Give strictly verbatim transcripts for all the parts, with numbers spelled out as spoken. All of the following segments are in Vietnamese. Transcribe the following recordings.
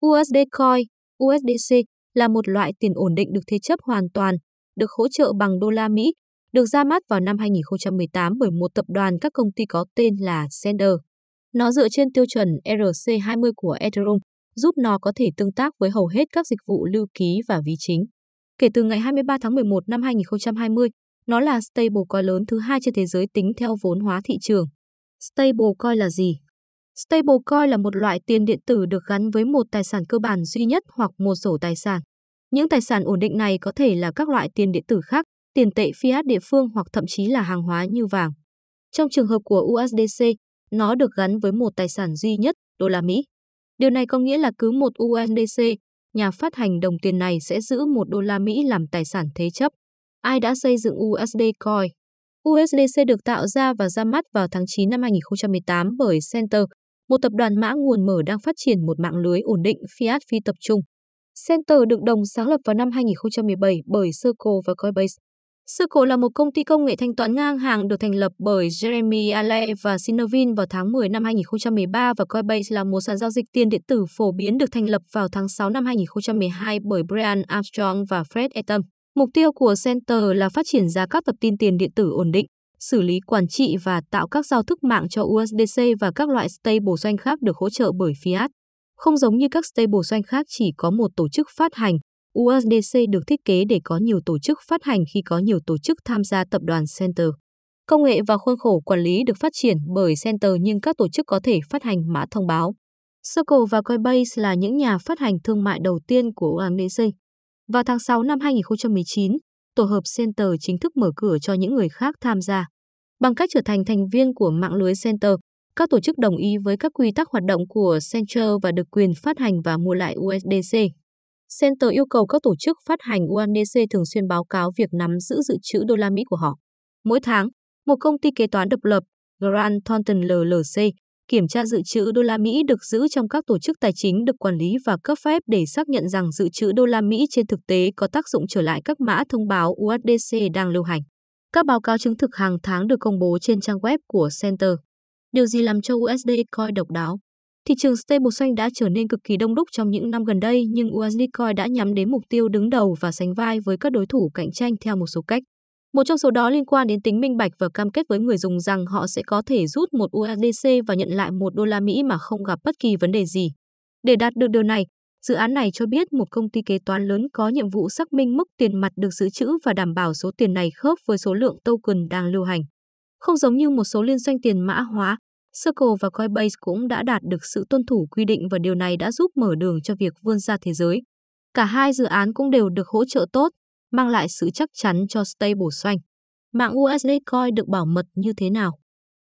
u ét đê Coin, u ét đê xê là một loại tiền ổn định được thế chấp hoàn toàn, được hỗ trợ bằng đô la Mỹ, được ra mắt vào năm hai nghìn không trăm mười tám bởi một tập đoàn các công ty có tên là Center. Nó dựa trên tiêu chuẩn E R C hai mươi của Ethereum, giúp nó có thể tương tác với hầu hết các dịch vụ lưu ký và ví chính. Kể từ ngày hai mươi ba tháng mười một năm hai nghìn không trăm hai mươi, nó là stablecoin lớn thứ hai trên thế giới tính theo vốn hóa thị trường. Stablecoin là gì? Stablecoin là một loại tiền điện tử được gắn với một tài sản cơ bản duy nhất hoặc một sổ tài sản. Những tài sản ổn định này có thể là các loại tiền điện tử khác, tiền tệ fiat địa phương hoặc thậm chí là hàng hóa như vàng. Trong trường hợp của u ét đê xê, nó được gắn với một tài sản duy nhất, đô la Mỹ. Điều này có nghĩa là cứ một u ét đê xê, nhà phát hành đồng tiền này sẽ giữ một đô la Mỹ làm tài sản thế chấp. Ai đã xây dựng u ét đê Coin? u ét đê xê được tạo ra và ra mắt vào tháng chín năm hai nghìn không trăm mười tám bởi Center, một tập đoàn mã nguồn mở đang phát triển một mạng lưới ổn định fiat phi tập trung. Center được đồng sáng lập vào năm hai nghìn không trăm mười bảy bởi Circle và Coinbase. Circle là một công ty công nghệ thanh toán ngang hàng được thành lập bởi Jeremy Allaire và Sinovin vào tháng mười năm hai nghìn không trăm mười ba và Coinbase là một sàn giao dịch tiền điện tử phổ biến được thành lập vào tháng sáu năm hai nghìn không trăm mười hai bởi Brian Armstrong và Fred Etem. Mục tiêu của Center là phát triển ra các tập tin tiền điện tử ổn định, xử lý quản trị và tạo các giao thức mạng cho u ét đê xê và các loại stablecoin khác được hỗ trợ bởi fiat. Không giống như các stablecoin khác chỉ có một tổ chức phát hành, u ét đê xê được thiết kế để có nhiều tổ chức phát hành khi có nhiều tổ chức tham gia tập đoàn Center. Công nghệ và khuôn khổ quản lý được phát triển bởi Center nhưng các tổ chức có thể phát hành mã thông báo. Circle và Coinbase là những nhà phát hành thương mại đầu tiên của u ét đê xê. Vào tháng sáu năm hai nghìn không trăm mười chín, tổ hợp Center chính thức mở cửa cho những người khác tham gia. Bằng cách trở thành thành viên của mạng lưới Center, các tổ chức đồng ý với các quy tắc hoạt động của Center và được quyền phát hành và mua lại u ét đê xê. Center yêu cầu các tổ chức phát hành u ét đê xê thường xuyên báo cáo việc nắm giữ dự trữ đô la Mỹ của họ. Mỗi tháng, một công ty kế toán độc lập, Grant Thornton L L P, kiểm tra dự trữ đô la Mỹ được giữ trong các tổ chức tài chính được quản lý và cấp phép để xác nhận rằng dự trữ đô la Mỹ trên thực tế có tác dụng trở lại các mã thông báo u ét đê xê đang lưu hành. Các báo cáo chứng thực hàng tháng được công bố trên trang web của Center. Điều gì làm cho u ét đê Coin độc đáo? Thị trường stablecoin đã trở nên cực kỳ đông đúc trong những năm gần đây, nhưng u ét đê Coin đã nhắm đến mục tiêu đứng đầu và sánh vai với các đối thủ cạnh tranh theo một số cách. Một trong số đó liên quan đến tính minh bạch và cam kết với người dùng rằng họ sẽ có thể rút một u ét đê xê và nhận lại một đô la Mỹ mà không gặp bất kỳ vấn đề gì. Để đạt được điều này, dự án này cho biết một công ty kế toán lớn có nhiệm vụ xác minh mức tiền mặt được dự trữ và đảm bảo số tiền này khớp với số lượng token đang lưu hành. Không giống như một số liên doanh tiền mã hóa, Circle và Coinbase cũng đã đạt được sự tuân thủ quy định và điều này đã giúp mở đường cho việc vươn ra thế giới. Cả hai dự án cũng đều được hỗ trợ tốt, mang lại sự chắc chắn cho stablecoin. Mạng u ét đê Coin được bảo mật như thế nào?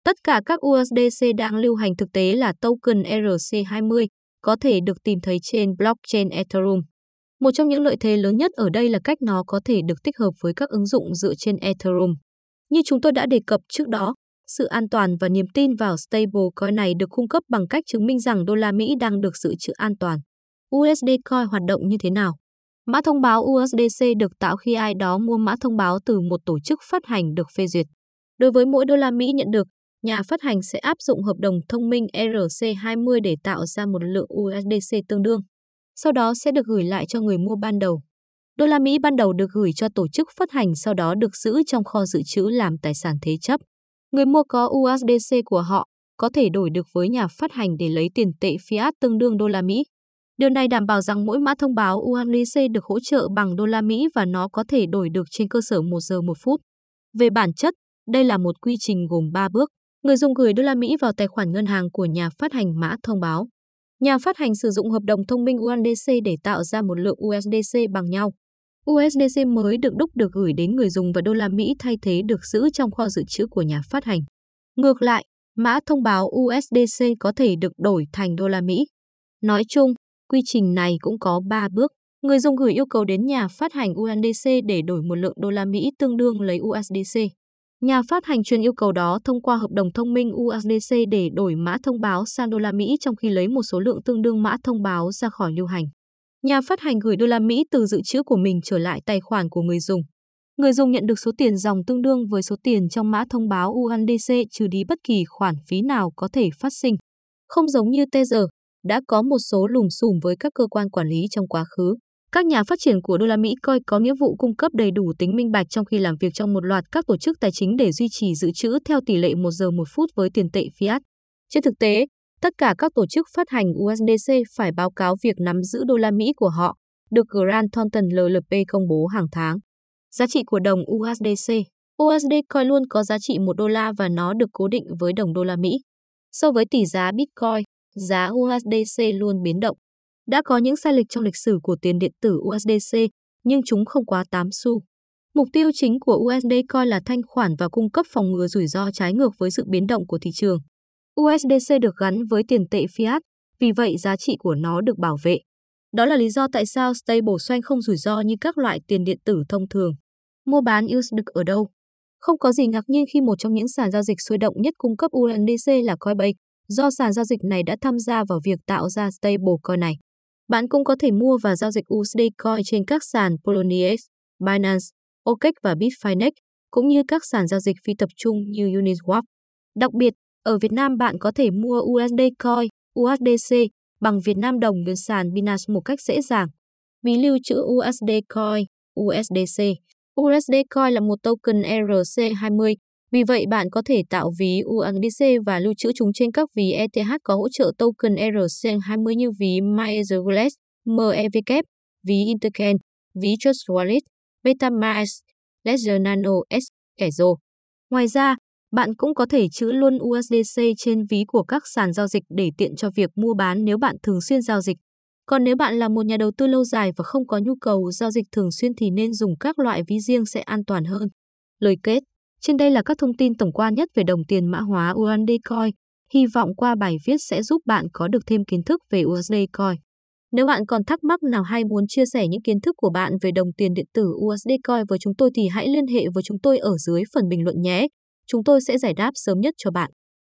Tất cả các u ét đê xê đang lưu hành thực tế là token E R C hai mươi, có thể được tìm thấy trên blockchain Ethereum. Một trong những lợi thế lớn nhất ở đây là cách nó có thể được tích hợp với các ứng dụng dựa trên Ethereum. Như chúng tôi đã đề cập trước đó, sự an toàn và niềm tin vào stablecoin này được cung cấp bằng cách chứng minh rằng đô la Mỹ đang được dự trữ an toàn. u ét đê Coin hoạt động như thế nào? Mã thông báo u ét đê xê được tạo khi ai đó mua mã thông báo từ một tổ chức phát hành được phê duyệt. Đối với mỗi đô la Mỹ nhận được, nhà phát hành sẽ áp dụng hợp đồng thông minh E R C hai mươi để tạo ra một lượng u ét đê xê tương đương. Sau đó sẽ được gửi lại cho người mua ban đầu. Đô la Mỹ ban đầu được gửi cho tổ chức phát hành sau đó được giữ trong kho dự trữ làm tài sản thế chấp. Người mua có u ét đê xê của họ có thể đổi được với nhà phát hành để lấy tiền tệ fiat tương đương đô la Mỹ. Điều này đảm bảo rằng mỗi mã thông báo u ét đê xê được hỗ trợ bằng đô la Mỹ và nó có thể đổi được trên cơ sở một giờ một phút. Về bản chất, đây là một quy trình gồm ba bước. Người dùng gửi đô la Mỹ vào tài khoản ngân hàng của nhà phát hành mã thông báo. Nhà phát hành sử dụng hợp đồng thông minh u ét đê xê để tạo ra một lượng u ét đê xê bằng nhau. u ét đê xê mới được đúc được gửi đến người dùng và đô la Mỹ thay thế được giữ trong kho dự trữ của nhà phát hành. Ngược lại, mã thông báo u ét đê xê có thể được đổi thành đô la Mỹ. Nói chung, quy trình này cũng có ba bước. Người dùng gửi yêu cầu đến nhà phát hành u ét đê xê để đổi một lượng đô la Mỹ tương đương lấy u ét đê xê. Nhà phát hành truyền yêu cầu đó thông qua hợp đồng thông minh u ét đê xê để đổi mã thông báo sang đô la Mỹ trong khi lấy một số lượng tương đương mã thông báo ra khỏi lưu hành. Nhà phát hành gửi đô la Mỹ từ dự trữ của mình trở lại tài khoản của người dùng. Người dùng nhận được số tiền dòng tương đương với số tiền trong mã thông báo u ét đê xê trừ đi bất kỳ khoản phí nào có thể phát sinh. Không giống như Tether, đã có một số lùm xùm với các cơ quan quản lý trong quá khứ. Các nhà phát triển của đô la Mỹ coi có nghĩa vụ cung cấp đầy đủ tính minh bạch trong khi làm việc trong một loạt các tổ chức tài chính để duy trì dự trữ theo tỷ lệ một giờ một phút với tiền tệ fiat. Trên thực tế, tất cả các tổ chức phát hành u ét đê xê phải báo cáo việc nắm giữ đô la Mỹ của họ, được Grant Thornton L L P công bố hàng tháng. Giá trị của đồng u ét đê xê. u ét đê Coin luôn có giá trị một đô la và nó được cố định với đồng đô la Mỹ. So với tỷ giá Bitcoin, giá u ét đê xê luôn biến động. Đã có những sai lệch trong lịch sử của tiền điện tử u ét đê xê, nhưng chúng không quá tám xu. Mục tiêu chính của u ét đê Coin là thanh khoản và cung cấp phòng ngừa rủi ro trái ngược với sự biến động của thị trường. u ét đê xê được gắn với tiền tệ fiat, vì vậy giá trị của nó được bảo vệ. Đó là lý do tại sao stablecoin không rủi ro như các loại tiền điện tử thông thường. Mua bán u ét đê ở đâu? Không có gì ngạc nhiên khi một trong những sàn giao dịch sôi động nhất cung cấp u ét đê xê là Coinbase, do sàn giao dịch này đã tham gia vào việc tạo ra stablecoin này. Bạn cũng có thể mua và giao dịch u ét đê Coin trên các sàn Poloniex, Binance, ô ca ích và Bitfinex, cũng như các sàn giao dịch phi tập trung như Uniswap. Đặc biệt, ở Việt Nam bạn có thể mua u ét đê Coin, u ét đê xê bằng Việt Nam đồng trên sàn Binance một cách dễ dàng. Ví lưu trữ u ét đê Coin, u ét đê xê. u ét đê Coin là một token E R C hai mươi, vì vậy bạn có thể tạo ví u ét đê xê và lưu trữ chúng trên các ví E T H có hỗ trợ token E R C hai mươi như ví Ledger Nano S, M E V K, ví Interchain, ví Trust Wallet, Betamask, Ledger Nano S, kẻ rồ. Ngoài ra, bạn cũng có thể trữ luôn u ét đê xê trên ví của các sàn giao dịch để tiện cho việc mua bán nếu bạn thường xuyên giao dịch. Còn nếu bạn là một nhà đầu tư lâu dài và không có nhu cầu giao dịch thường xuyên thì nên dùng các loại ví riêng sẽ an toàn hơn. Lời kết, trên đây là các thông tin tổng quan nhất về đồng tiền mã hóa u ét đê Coin. Hy vọng qua bài viết sẽ giúp bạn có được thêm kiến thức về u ét đê Coin. Nếu bạn còn thắc mắc nào hay muốn chia sẻ những kiến thức của bạn về đồng tiền điện tử u ét đê Coin với chúng tôi thì hãy liên hệ với chúng tôi ở dưới phần bình luận nhé. Chúng tôi sẽ giải đáp sớm nhất cho bạn.